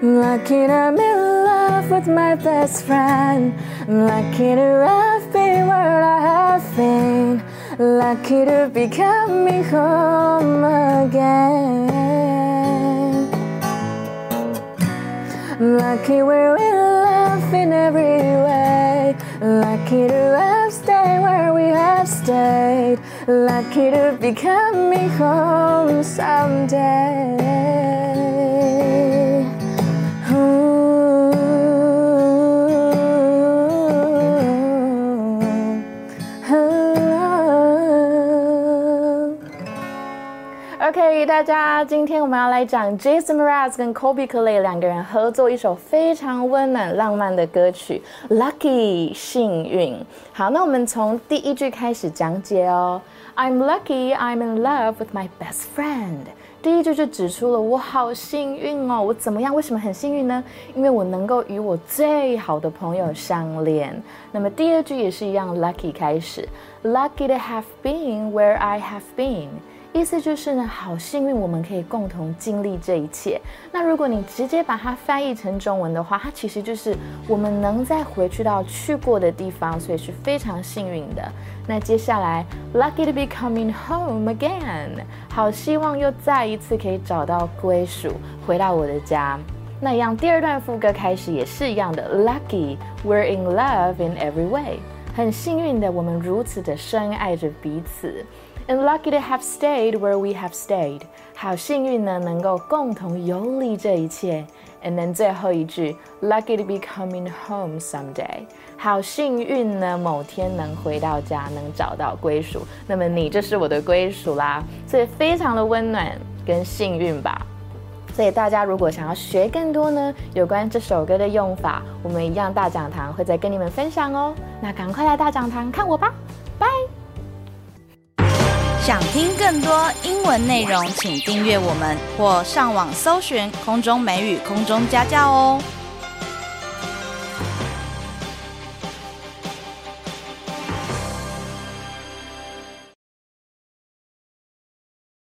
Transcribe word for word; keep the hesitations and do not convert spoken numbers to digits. I'm lucky that I'm in love with my best friend. I'm lucky to have been where I have been. Lucky to be coming home again. I'm lucky we're in love in every way. Lucky to have stayed where we have stayed. Lucky to be coming home someday. OK， 大家，今天我们要来讲 Jason Mraz 跟 Colbie Caillat 两个人合作一首非常温暖浪漫的歌曲 Lucky 幸运。好，那我们从第一句开始讲解哦。I'm lucky I'm in love with my best friend。 第一句就指出了我好幸运哦，我怎么样，为什么很幸运呢？因为我能够与我最好的朋友相恋。那么第二句也是一样 Lucky 开始， Lucky to have been where I have been，意思就是呢，好幸运我们可以共同经历这一切。那如果你直接把它翻译成中文的话，它其实就是我们能再回去到去过的地方，所以是非常幸运的。那接下来 Lucky to be coming home again， 好希望又再一次可以找到归属，回到我的家。那一样第二段副歌开始也是一样的 Lucky we're in love in every way， 很幸运的我们如此的深爱着彼此。And lucky to have stayed where we have stayed， 好幸运呢，能够共同游历这一切。And then 最后一句 Lucky to be coming home someday， 好幸运呢，某天能回到家，能找到归属。那么你就是我的归属啦，所以非常的温暖跟幸运吧。所以大家如果想要学更多呢，有关这首歌的用法，我们一样大讲堂会再跟你们分享哦。那赶快来大讲堂看我吧，拜。想听更多英文内容，请订阅我们或上网搜寻空中美语空中家教哦。